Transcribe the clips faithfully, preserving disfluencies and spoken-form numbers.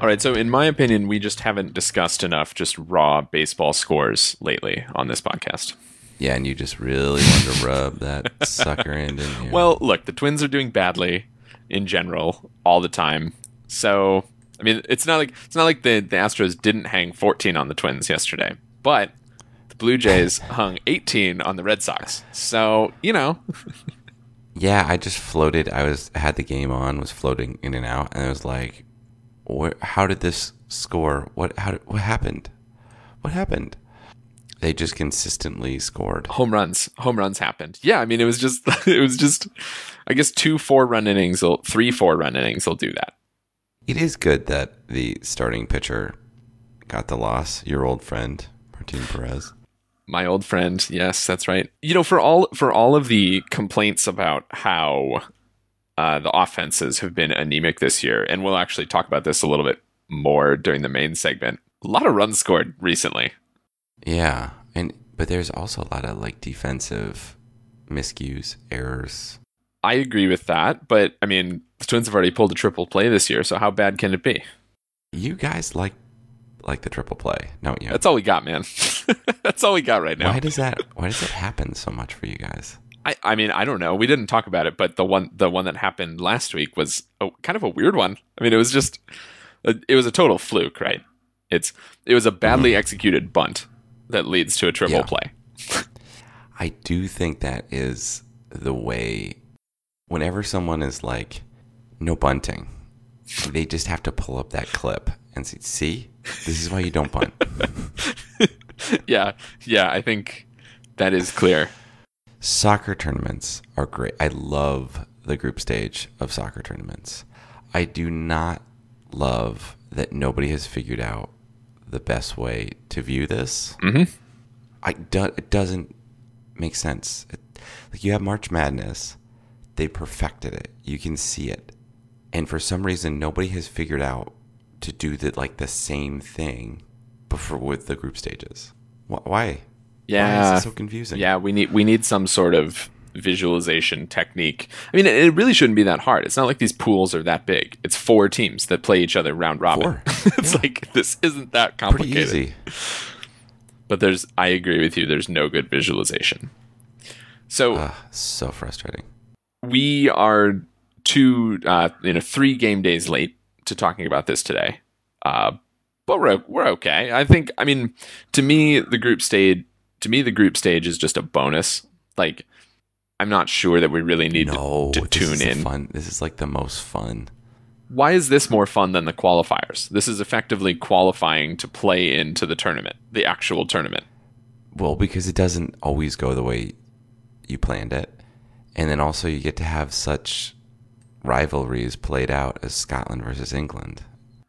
All right, so in my opinion, we just haven't discussed enough just raw baseball scores lately on this podcast. Yeah, and you just really want to rub that sucker in, didn't you? Well, look, the Twins are doing badly in general all the time. So, I mean, it's not like it's not like the, the Astros didn't hang fourteen on the Twins yesterday, but the Blue Jays hung eighteen on the Red Sox. So, you know. Yeah, I just floated. I was had the game on, was floating in and out, and I was like, how did this score? What? How? Did, what happened? What happened? They just consistently scored home runs. Home runs happened. Yeah, I mean, it was just, it was just, I guess two four run innings, will, three four run innings will do that. It is good that the starting pitcher got the loss. Your old friend Martín Perez. My old friend. Yes, that's right. You know, for all for all of the complaints about how Uh, the offenses have been anemic this year, and we'll actually talk about this a little bit more during the main segment. A lot of runs scored recently. Yeah, and but there's also a lot of like defensive miscues, errors. I agree with that, but I mean, the Twins have already pulled a triple play this year, so how bad can it be? You guys like like the triple play, don't you? That's all we got, man. That's all we got right now. Why does that? Why does it happen so much for you guys? I, I mean, I don't know. We didn't talk about it, but the one the one that happened last week was a, kind of a weird one. I mean, it was just, it was a total fluke, right? It's It was a badly mm-hmm. executed bunt that leads to a triple yeah. play. I do think that is the way, whenever someone is like, no bunting, they just have to pull up that clip and say, see, this is why you don't bunt. yeah, yeah, I think that is clear. Soccer tournaments are great. I love the group stage of soccer tournaments. I do not love that nobody has figured out the best way to view this. Mm-hmm. I do, it doesn't make sense. It, like you have March Madness. They perfected it. You can see it. And for some reason, nobody has figured out to do the, like the same thing before with the group stages. Why? Yeah, why is it so confusing? Yeah, we need we need some sort of visualization technique. I mean, it, it really shouldn't be that hard. It's not like these pools are that big. It's four teams that play each other round robin. It's yeah. like this isn't that complicated. Pretty easy. But there's, I agree with you. There's no good visualization. So uh, so frustrating. We are two, uh, you know, three game days late to talking about this today. Uh, but we're we're okay. I think. I mean, to me, the group stayed. To me, the group stage is just a bonus. Like, I'm not sure that we really need no, to, to tune in. Fun. This is like the most fun. Why is this more fun than the qualifiers? This is effectively qualifying to play into the tournament, the actual tournament. Well, because it doesn't always go the way you planned it. And then also you get to have such rivalries played out as Scotland versus England.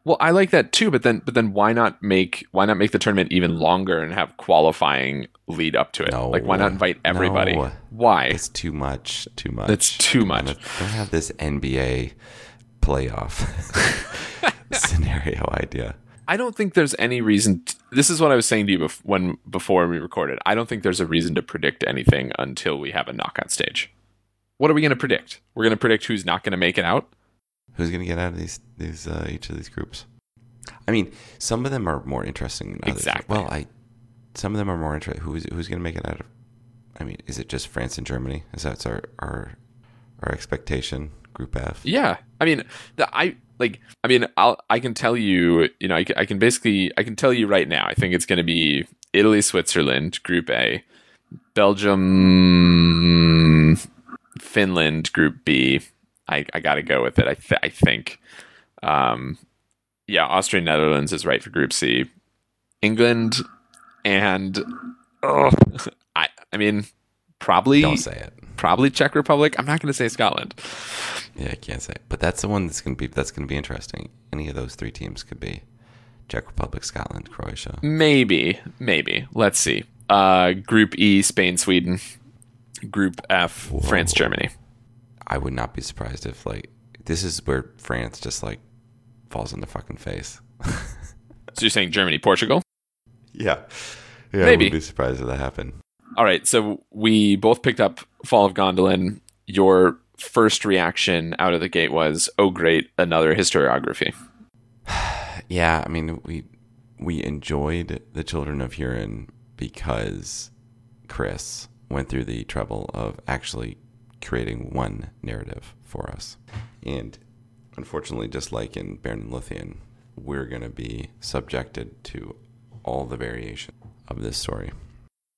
Well, I like that too, but then but then why not make why not make the tournament even longer and have qualifying lead up to it? No, like why not invite everybody? No. Why? It's too much, too much. It's too much. Don't have this N B A playoff scenario idea. I don't think there's any reason. T- this is what I was saying to you bef- when before we recorded. I don't think there's a reason to predict anything until we have a knockout stage. What are we going to predict? We're going to predict who's not going to make it out. Who's going to get out of these, these uh, each of these groups? I mean, some of them are more interesting than others. Exactly. Well, I, some of them are more interesting. Who's who's going to make it out of? I mean, is it just France and Germany? Is that our our, our expectation? Group F. Yeah, I mean, the, I like. I mean, I'll I can tell you. You know, I can, I can basically I can tell you right now. I think it's going to be Italy, Switzerland, Group A, Belgium, Finland, Group B. I, I got to go with it. I th- I think, um, yeah, Austria, Netherlands is right for Group C. England, and oh, I I mean probably don't say it. Probably Czech Republic. I'm not going to say Scotland. Yeah, I can't say it. But that's the one that's going to be that's going to be interesting. Any of those three teams could be Czech Republic, Scotland, Croatia. Maybe, maybe. Let's see. Uh, Group E, Spain, Sweden. Group F, Whoa. France, Germany. I would not be surprised if like this is where France just like falls on the fucking face. So you're saying Germany, Portugal? Yeah. Yeah, maybe. I would be surprised if that happened. All right, so we both picked up Fall of Gondolin. Your first reaction out of the gate was, oh, great, another historiography. Yeah, I mean, we we enjoyed The Children of Huron because Chris went through the trouble of actually creating one narrative for us. And unfortunately, just like in Baron and Luthien, we're going to be subjected to all the variation of this story.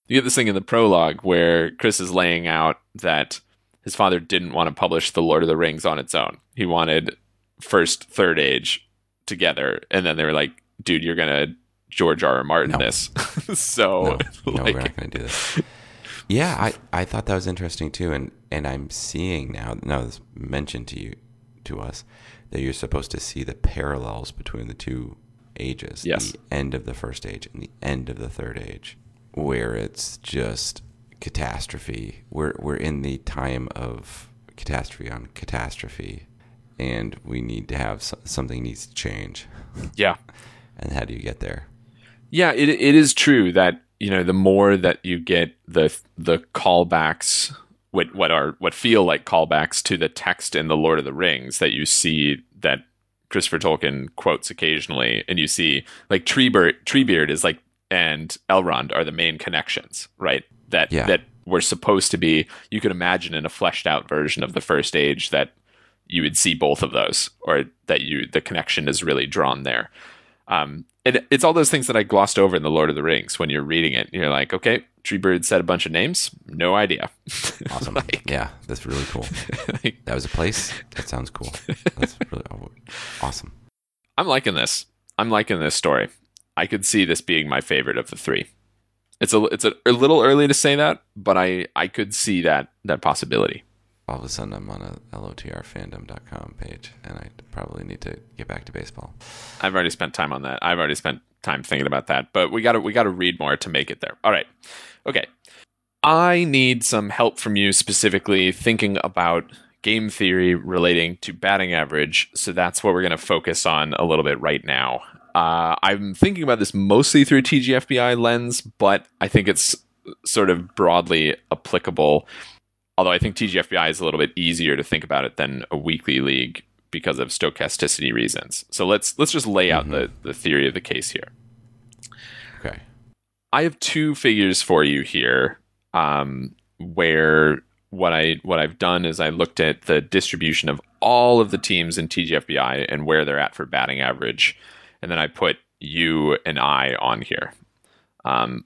You get this thing in the prologue where Chris is laying out that his father didn't want to publish The Lord of the Rings on its own. He wanted First, Third Age together. And then they were like, dude, you're going to George R. R. Martin no. this. so, no, no like... we're not going to do this. Yeah, I, I thought that was interesting too. And, and I'm seeing now, now it's mentioned to you, to us, that you're supposed to see the parallels between the two ages. Yes. The end of the First Age and the end of the Third Age, where it's just catastrophe. We're we're in the time of catastrophe on catastrophe, and we need to have so, something needs to change. Yeah. And how do you get there? Yeah, it it is true that, you know, the more that you get the the callbacks, what what are what feel like callbacks to the text in The Lord of the Rings that you see that Christopher Tolkien quotes occasionally, and you see like Treebeard Treebeard is like, and Elrond are the main connections, right? That yeah. that were supposed to be, you could imagine in a fleshed out version of the First Age that you would see both of those, or that you the connection is really drawn there. Um, and it's all those things that I glossed over in The Lord of the Rings when you're reading it. You're like, okay, Treebeard said a bunch of names, no idea. Awesome. Like, yeah, that's really cool. Like, that was a place? That sounds cool. That's really awesome. I'm liking this. I'm liking this story. I could see this being my favorite of the three. It's a it's a, a little early to say that, but I, I could see that that possibility. All of a sudden, I'm on a L O T R fandom dot com page, and I probably need to get back to baseball. I've already spent time on that. I've already spent time thinking about that, but we gotta we gotta read more to make it there. All right, okay. I need some help from you specifically thinking about game theory relating to batting average. So that's what we're gonna focus on a little bit right now. Uh, I'm thinking about this mostly through a T G F B I lens, but I think it's sort of broadly applicable. Although I think T G F B I is a little bit easier to think about it than a weekly league because of stochasticity reasons. So let's let's just lay out mm-hmm. the, the theory of the case here. Okay. I have two figures for you here, um, where what I what I've done is I looked at the distribution of all of the teams in T G F B I and where they're at for batting average. And then I put you and I on here. Um,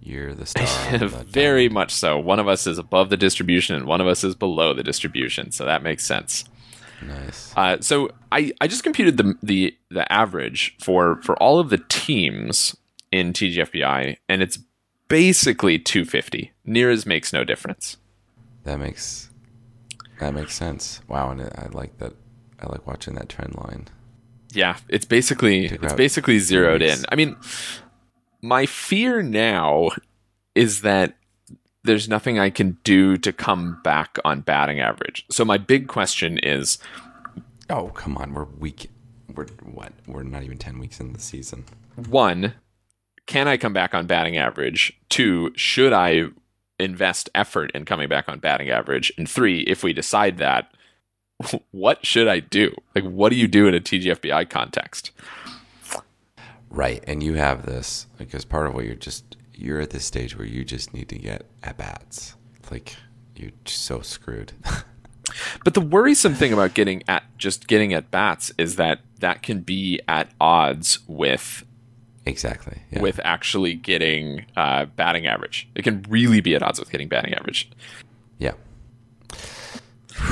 You're the star. Very much so. One of us is above the distribution and one of us is below the distribution. So that makes sense. Nice. Uh, so I, I just computed the, the the average for for all of the teams in T G F B I. And it's basically two fifty. Nears makes no difference. That makes that makes sense. Wow. And I like that. I like watching that trend line. Yeah, it's basically it's basically zeroed in. I mean, my fear now is that there's nothing I can do to come back on batting average. So my big question is, oh, come on, we're week we're what? We're not even ten weeks in the season. One, can I come back on batting average? Two, should I invest effort in coming back on batting average? And three, if we decide that, what should I do? Like, what do you do in a T G F B I context? Right. And you have this, because part of what you're just, you're at this stage where you just need to get at bats. Like, you're so screwed. But the worrisome thing about getting at, just getting at bats is that that can be at odds with, exactly, yeah, with actually getting uh, batting average. It can really be at odds with getting batting average. Yeah.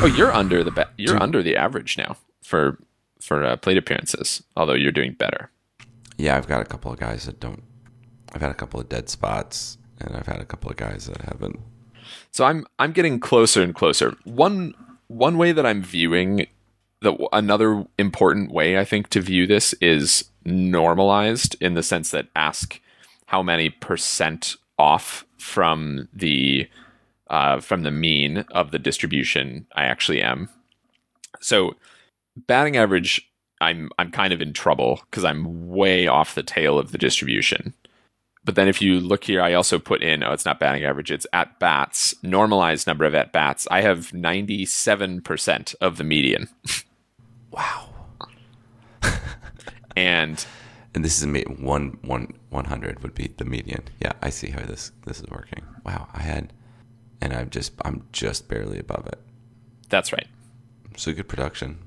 Oh, you're under the ba- you're under the average now for for uh, plate appearances. Although you're doing better. Yeah, I've got a couple of guys that don't I've had a couple of dead spots, and I've had a couple of guys that haven't. So I'm I'm getting closer and closer. One one way that I'm viewing the another important way I think to view this is normalized, in the sense that ask how many percent off from the uh, from the mean of the distribution I actually am. So batting average, I'm I'm kind of in trouble because I'm way off the tail of the distribution. But then if you look here, I also put in, oh, it's not batting average, it's at-bats, normalized number of at-bats. I have ninety-seven percent of the median. Wow. and and this is me- one, one, one hundred would be the median. Yeah, I see how this this is working. Wow, I had, and I'm just, I'm just barely above it. That's right. So good production.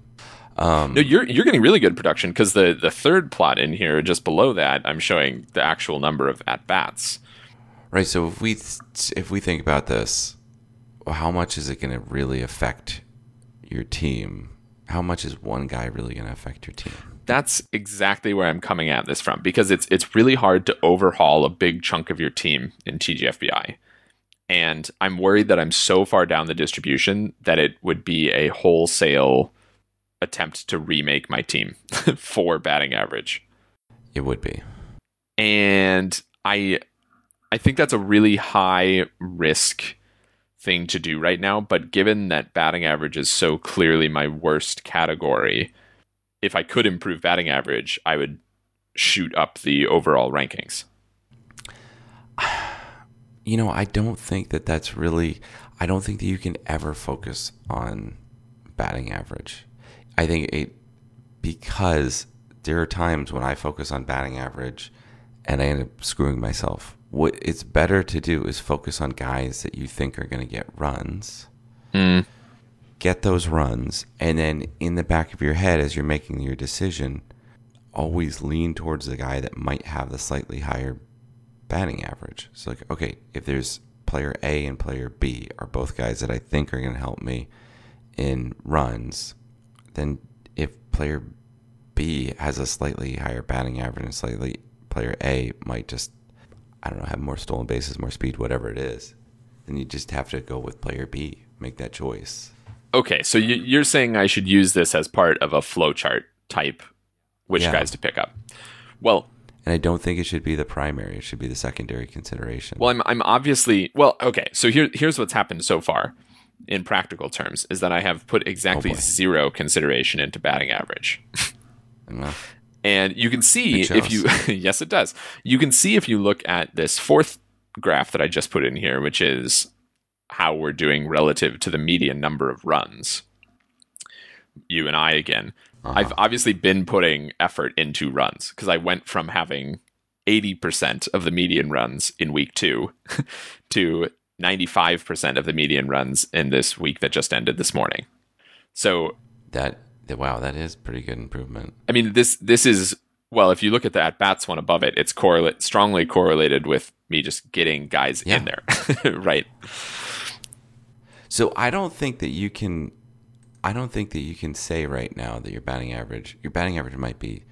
Um, no, you're you're getting really good production, because the, the third plot in here, just below that, I'm showing the actual number of at bats. Right. So if we th- if we think about this, how much is it going to really affect your team? How much is one guy really going to affect your team? That's exactly where I'm coming at this from, because it's it's really hard to overhaul a big chunk of your team in T G F B I. And I'm worried that I'm so far down the distribution that it would be a wholesale attempt to remake my team for batting average. It would be. And I I think that's a really high risk thing to do right now, but given that batting average is so clearly my worst category, if I could improve batting average, I would shoot up the overall rankings. You know, I don't think that that's really, I don't think that you can ever focus on batting average. I think it, because there are times when I focus on batting average and I end up screwing myself. What it's better to do is focus on guys that you think are going to get runs, mm. get those runs, and then in the back of your head as you're making your decision, always lean towards the guy that might have the slightly higher batting average. So like, okay, if there's player A and player B are both guys that I think are going to help me in runs, then if player B has a slightly higher batting average and slightly player A might just, I don't know, have more stolen bases, more speed, whatever it is, then you just have to go with player B, make that choice. Okay, so you're saying I should use this as part of a flowchart type, which yeah. guys to pick up. Well, and I don't think it should be the primary. It should be the secondary consideration. Well, I'm I'm obviously, well, okay, so here here's what's happened so far. In practical terms, is that I have put exactly oh zero consideration into batting average. And you can see if you, yes, it does. You can see if you look at this fourth graph that I just put in here, which is how we're doing relative to the median number of runs. You and I again. Uh-huh. I've obviously been putting effort into runs because I went from having eighty percent of the median runs in week two to ninety-five percent of the median runs in this week that just ended this morning. So that, wow, that is pretty good improvement. I mean, this this is, well, if you look at the at-bats one above it, it's correlate, strongly correlated with me just getting guys yeah. in there, right? So I don't think that you can, I don't think that you can say right now that your batting average, your batting average might be,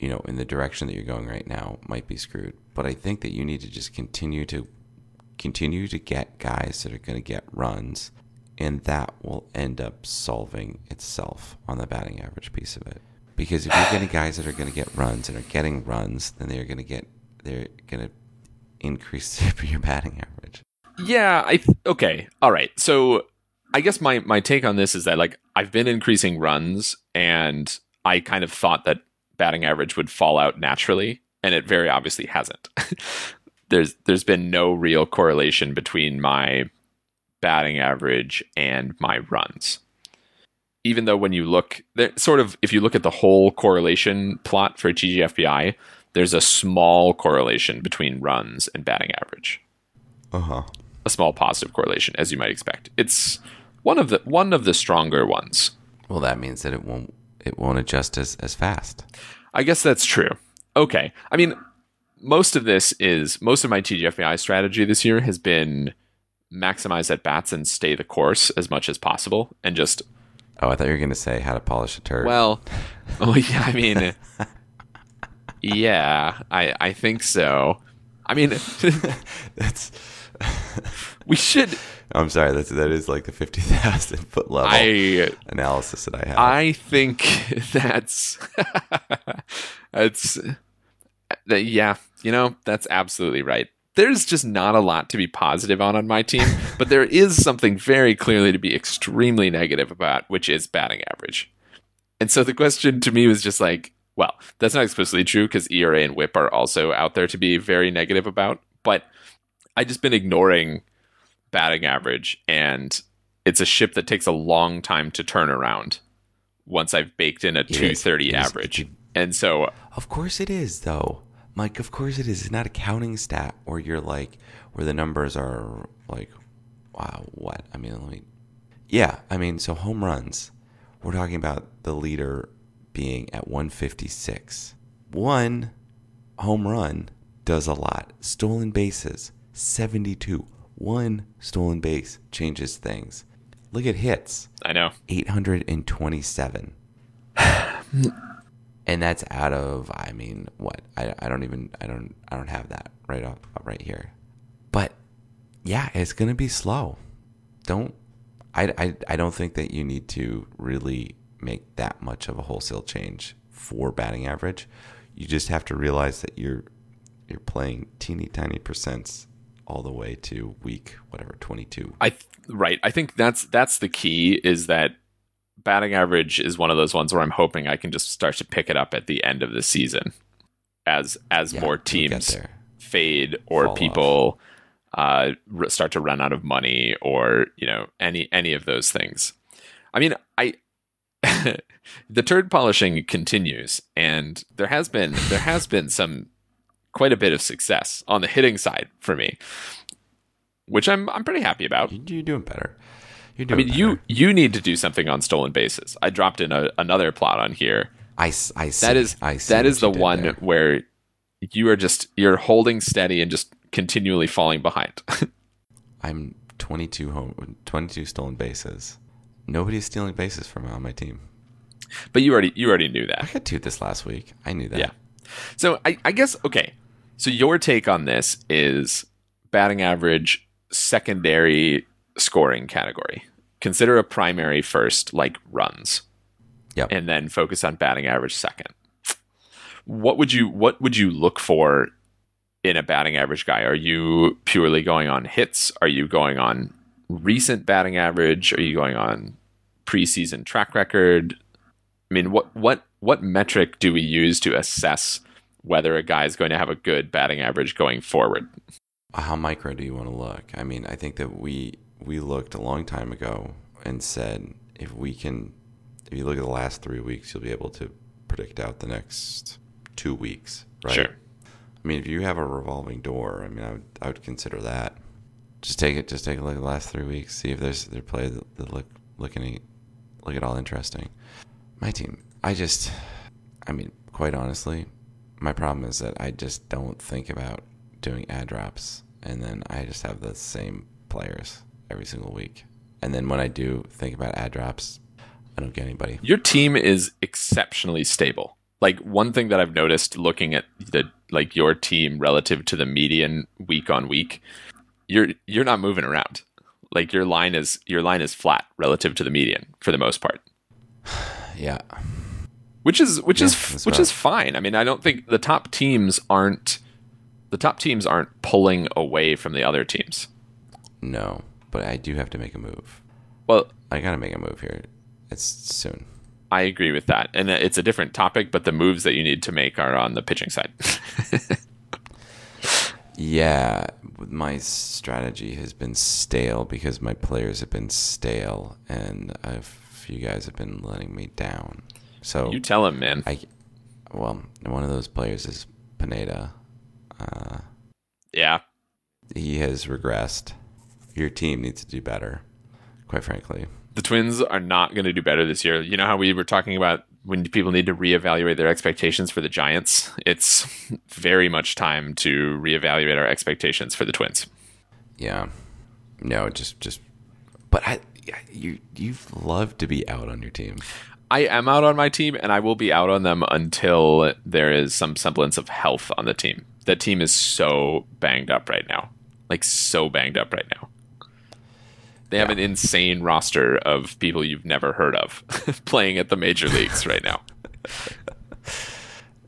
you know, in the direction that you're going right now might be screwed. But I think that you need to just continue to continue to get guys that are going to get runs, and that will end up solving itself on the batting average piece of it. Because if you're getting guys that are going to get runs and are getting runs, then they're going to get they're going to increase your batting average. Yeah, I th- okay, all right. So I guess my my take on this is that, like, I've been increasing runs, and I kind of thought that batting average would fall out naturally, and it very obviously hasn't. There's there's been no real correlation between my batting average and my runs. Even though when you look, sort of, if you look at the whole correlation plot for T G F B I, there's a small correlation between runs and batting average. Uh-huh. A small positive correlation, as you might expect. It's one of the one of the stronger ones. Well, that means that it won't it won't adjust as, as fast. I guess that's true. Okay. I mean, Most of this is, most of my T G F B I strategy this year has been maximize at bats and stay the course as much as possible. And just. Oh, I thought you were going to say how to polish a turd. Well, oh, yeah, I mean, yeah, I, I think so. I mean, that's we should. I'm sorry. That's that is like the fifty thousand foot level I, analysis that I have. I think that's that's that. Yeah, you know, that's absolutely right. There's just not a lot to be positive on on my team, but there is something very clearly to be extremely negative about, which is batting average. And so the question to me was just like, well, that's not explicitly true because E R A and WHIP are also out there to be very negative about. But I've just been ignoring batting average, and it's a ship that takes a long time to turn around once I've baked in a two thirty average. And so, of course it is, though. Mike, of course it is. It's not a counting stat where you're like, where the numbers are like, wow, what? I mean, let me, yeah, I mean, so home runs, we're talking about the leader being at one fifty-six. One home run does a lot. Stolen bases, seventy-two. One stolen base changes things. Look at hits. I know. eight hundred twenty-seven. And that's out of, I mean, what? I, I don't even, I don't, I don't have that right up, up right here. But yeah, it's going to be slow. Don't, I, I, I don't think that you need to really make that much of a wholesale change for batting average. You just have to realize that you're, you're playing teeny tiny percents all the way to week, whatever, twenty-two. I, th- right. I think that's, that's the key, is that batting average is one of those ones where I'm hoping I can just start to pick it up at the end of the season as as yeah, more teams fade or Fall people uh, start to run out of money, or, you know, any any of those things. I mean, I the turd polishing continues, and there has been there has been some quite a bit of success on the hitting side for me, which I'm I'm pretty happy about. You're doing better. I mean, better. you you need to do something on stolen bases. I dropped in a, another plot on here. I, I see. That is, I see that is the one there. Where you are just, you're holding steady and just continually falling behind. I'm twenty-two home, twenty-two stolen bases. Nobody's stealing bases from on my team. But you already you already knew that. I got two this last week. I knew that. Yeah. So I, I guess, okay. So your take on this is batting average, secondary scoring category. Consider a primary first, like runs, yeah, and then focus on batting average second. What would you What would you look for in a batting average guy? Are you purely going on hits? Are you going on recent batting average? Are you going on preseason track record? I mean, what what what metric do we use to assess whether a guy is going to have a good batting average going forward? How micro do you want to look? I mean, I think that we. We looked a long time ago and said, if we can, if you look at the last three weeks, you'll be able to predict out the next two weeks, right? Sure. I mean, if you have a revolving door, I mean, I would, I would consider that. Just take it, just take a look at the last three weeks, see if there's their play that, that look looking look at all interesting. My team, I just, I mean, quite honestly, my problem is that I just don't think about doing ad drops, and then I just have the same players every single week. And then when I do think about ad drops, I don't get anybody. Your team is exceptionally stable. Like, one thing that I've noticed looking at the like your team relative to the median week on week, you're you're not moving around. Like, your line is your line is flat relative to the median for the most part. Yeah. Which is which yeah, is which is fine. I mean, I don't think the top teams aren't the top teams aren't pulling away from the other teams. No. But I do have to make a move. Well, I gotta make a move here. It's soon. I agree with that, and it's a different topic. But the moves that you need to make are on the pitching side. Yeah, my strategy has been stale because my players have been stale, and I've, you guys have been letting me down. So you tell him, man. I, well, one of those players is Pineda. Uh, yeah, he has regressed. Your team needs to do better, quite frankly. The Twins are not going to do better this year. You know how we were talking about when people need to reevaluate their expectations for the Giants? It's very much time to reevaluate our expectations for the Twins. Yeah. No, just... just. But I, you you love to be out on your team. I am out on my team, and I will be out on them until there is some semblance of health on the team. that team is so banged up right now. Like, so banged up right now. They have yeah. an insane roster of people you've never heard of playing at the major leagues right now.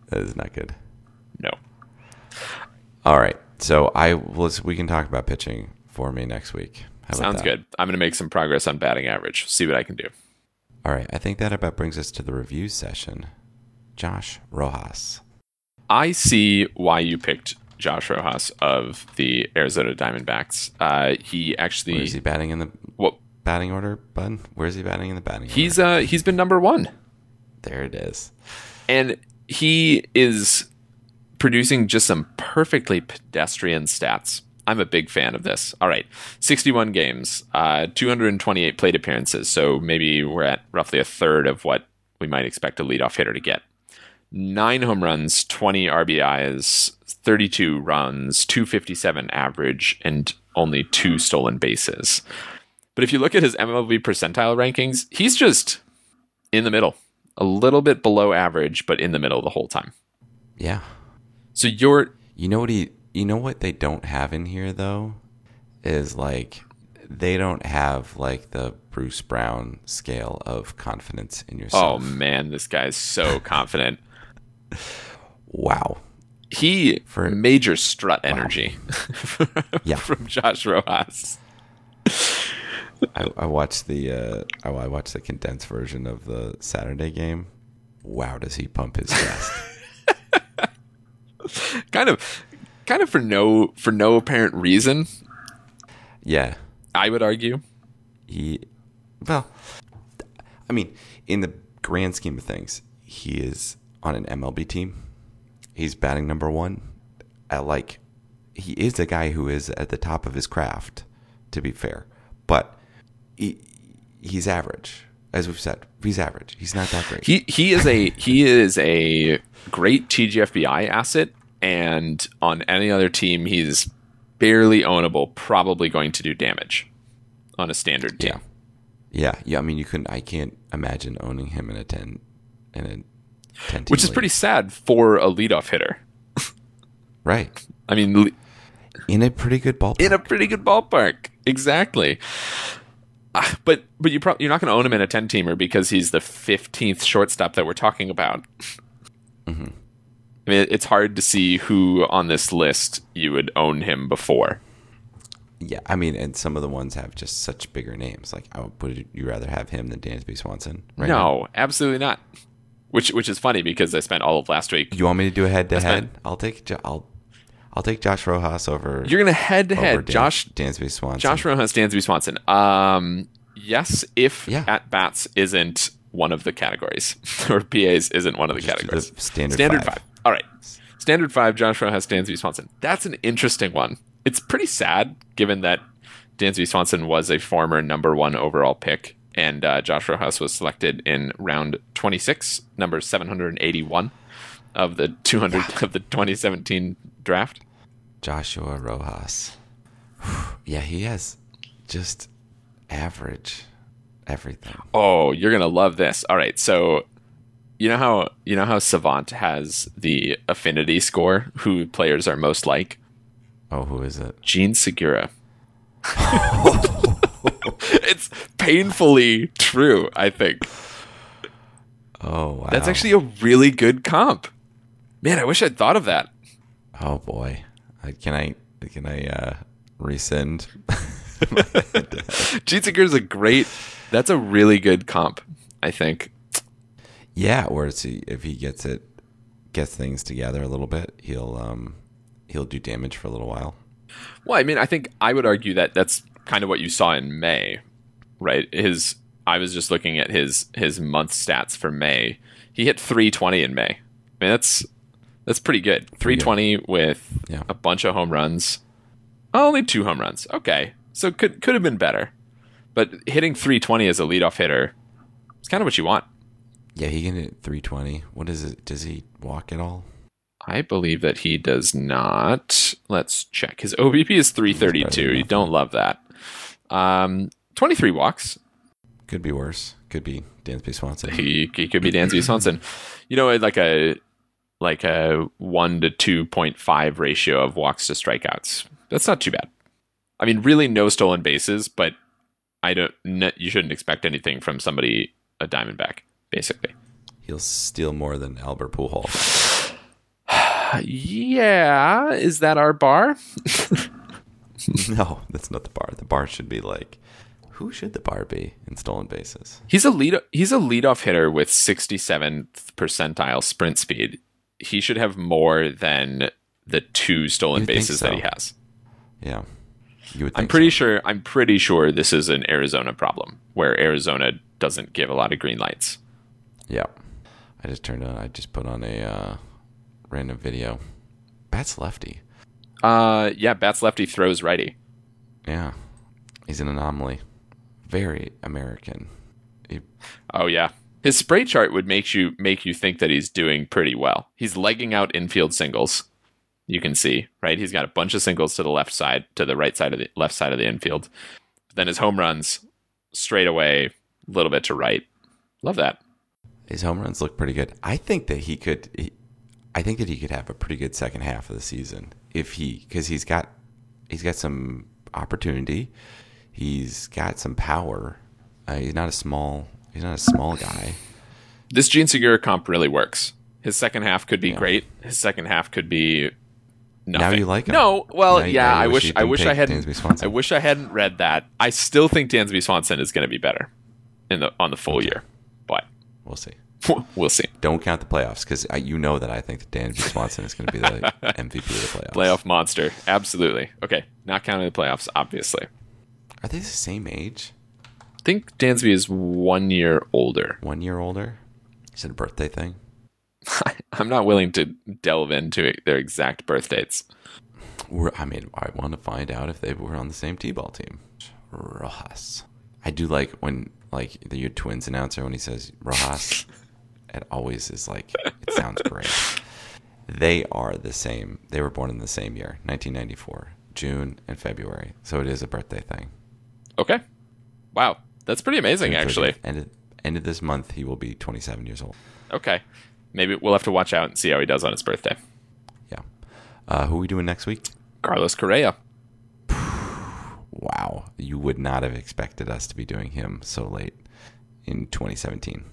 That is not good. No. All right. So I let's, we can talk about pitching for me next week. How Sounds good. I'm going to make some progress on batting average. See what I can do. All right. I think that about brings us to the review session. Josh Rojas. I see why you picked Josh Rojas of the Arizona Diamondbacks. Uh, he actually... Where is he batting in the what? batting order, bud? Where is he batting in the batting he's, order? Uh, he's been number one. There it is. And he is producing just some perfectly pedestrian stats. I'm a big fan of this. All right. sixty-one games, uh, two hundred twenty-eight plate appearances. So maybe we're at roughly a third of what we might expect a leadoff hitter to get. nine home runs, twenty R B Is, thirty-two runs, two fifty-seven average, and only two stolen bases. But if you look at his M L B percentile rankings, he's just in the middle. A little bit below average, but in the middle the whole time. Yeah. So you're... You know what he... You know what they don't have in here, though, is like they don't have like the Bruce Brown scale of confidence in yourself. Oh, man, this guy is so confident. Wow. He for major strut wow. energy yeah. from Josh Rojas. I, I watched the uh, I, I watched the condensed version of the Saturday game. Wow, does he pump his chest? kind of. Kind of for no for no apparent reason. Yeah. I would argue. He, well, I mean, in the grand scheme of things, he is on an M L B team. He's batting number one. I like, he is a guy who is at the top of his craft, to be fair. But he, he's average. As we've said, he's average. He's not that great. He he is a he is a great T G F B I asset. And on any other team, he's barely ownable, probably going to do damage on a standard team. Yeah. Yeah. Yeah. I mean, you couldn't, I can't imagine owning him in a ten, in a ten team which is league. Pretty sad for a leadoff hitter. Right. I mean, le- in a pretty good ballpark. In a pretty good ballpark. Exactly. Uh, but, but you pro- you're not going to own him in a ten teamer because he's the fifteenth shortstop that we're talking about. Mm-hmm. I mean, it's hard to see who on this list you would own him before. Yeah, I mean, and some of the ones have just such bigger names. Like, I would, would you rather have him than Dansby Swanson? Right no, now? Absolutely not. Which which is funny because I spent all of last week. You want me to do a head to head? I'll take I'll I'll take Josh Rojas over. You're gonna head to head Josh Dansby Swanson. Josh Rojas, Dansby Swanson. Um, yes, if yeah. at bats isn't one of the categories or P As isn't one of the just categories. The standard standard five. five. All right. Standard five, Josh Rojas, Dansby Swanson. That's an interesting one. It's pretty sad given that Dansby Swanson was a former number one overall pick and uh, Josh Rojas was selected in round twenty-six, number seven hundred eighty-one of the two hundred yeah. of the twenty seventeen draft. Joshua Rojas. Yeah, he has just average everything. Oh, you're going to love this. All right. So You know how you know how Savant has the affinity score, who players are most like? Oh, who is it? Gene Segura. It's painfully true, I think. Oh, wow. That's actually a really good comp. Man, I wish I'd thought of that. Oh, boy. Can I can I uh, rescind? Gene Segura's a great... That's a really good comp, I think. Yeah, or if he gets it, gets things together a little bit, he'll um, he'll do damage for a little while. Well, I mean, I think I would argue that that's kind of what you saw in May, right? His I was just looking at his his month stats for May. He hit three twenty in May. I mean, that's that's pretty good. three twenty with yeah. a bunch of home runs. Oh, only two home runs. Okay, so could could have been better, but hitting three twenty as a leadoff hitter is kind of what you want. Yeah, he can hit three twenty. What is it? Does he walk at all? I believe that he does not. Let's check. His O B P is three thirty-two. You don't love that. Um, twenty-three walks. Could be worse. Could be Dansby Swanson. He, he could be Dansby Swanson. You know, like a like a one to two point five ratio of walks to strikeouts. That's not too bad. I mean, really no stolen bases, but I don't. No, you shouldn't expect anything from somebody, a Diamondback, basically. He'll steal more than Albert Pujol. Yeah. Is that our bar? No, that's not the bar. The bar should be like, who should the bar be in stolen bases? He's a lead. He's a leadoff hitter with sixty-seventh percentile sprint speed. He should have more than the two stolen You'd bases so. that he has. Yeah. You would think I'm pretty so. sure. I'm pretty sure this is an Arizona problem where Arizona doesn't give a lot of green lights. Yeah. I just turned on. I just put on a uh, random video. Bats lefty. Uh, yeah, bats lefty, throws righty. Yeah, he's an anomaly. Very American. He... Oh yeah, his spray chart would make you make you think that he's doing pretty well. He's legging out infield singles. You can see, right? He's got a bunch of singles to the left side, to the right side of the left side of the infield. But then his home runs straight away, a little bit to right. Love that. His home runs look pretty good. I think that he could. He, I think that he could have a pretty good second half of the season. If he, because he's got, he's got some opportunity, he's got some power. Uh, he's not a small, he's not a small guy. This Gene Segura comp really works. His second half could be yeah. great. His second half could be nothing. Now you like him? No, well, now yeah. You, I wish, I wish I hadn't, I wish I hadn't read that. I still think Dansby Swanson is going to be better in the on the full okay. year, but we'll see. We'll see. Don't count the playoffs because you know that I think that Dansby Swanson is going to be the M V P of the playoffs. Playoff monster. Absolutely. Okay. Not counting the playoffs, obviously. Are they the same age? I think Dansby is one year older. One year older? Is it a birthday thing? I'm not willing to delve into their exact birth dates. We're, I mean, I want to find out if they were on the same T-ball team. Rojas. I do like when like the your Twins announcer, when he says Rojas. It always is like, it sounds great. They are the same. They were born in the same year, nineteen ninety-four, June and February. So it is a birthday thing. Okay. Wow. That's pretty amazing, actually. End of, end of this month, he will be twenty-seven years old. Okay. Maybe we'll have to watch out and see how he does on his birthday. Yeah. Uh, who are we doing next week? Carlos Correa. Wow. You would not have expected us to be doing him so late in twenty seventeen.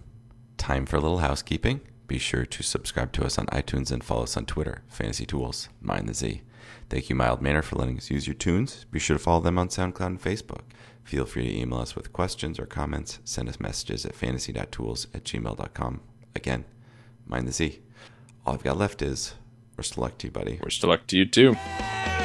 Time for a little housekeeping. Be sure to subscribe to us on iTunes and follow us on Twitter, Fantasy Tools, Mind the Z. Thank you, Mild Manor, for letting us use your tunes. Be sure to follow them on SoundCloud and Facebook. Feel free to email us with questions or comments. Send us messages at fantasy dot tools at gmail dot com. Again, Mind the Z. All I've got left is, we're still luck to you, buddy. We're still luck to you, too.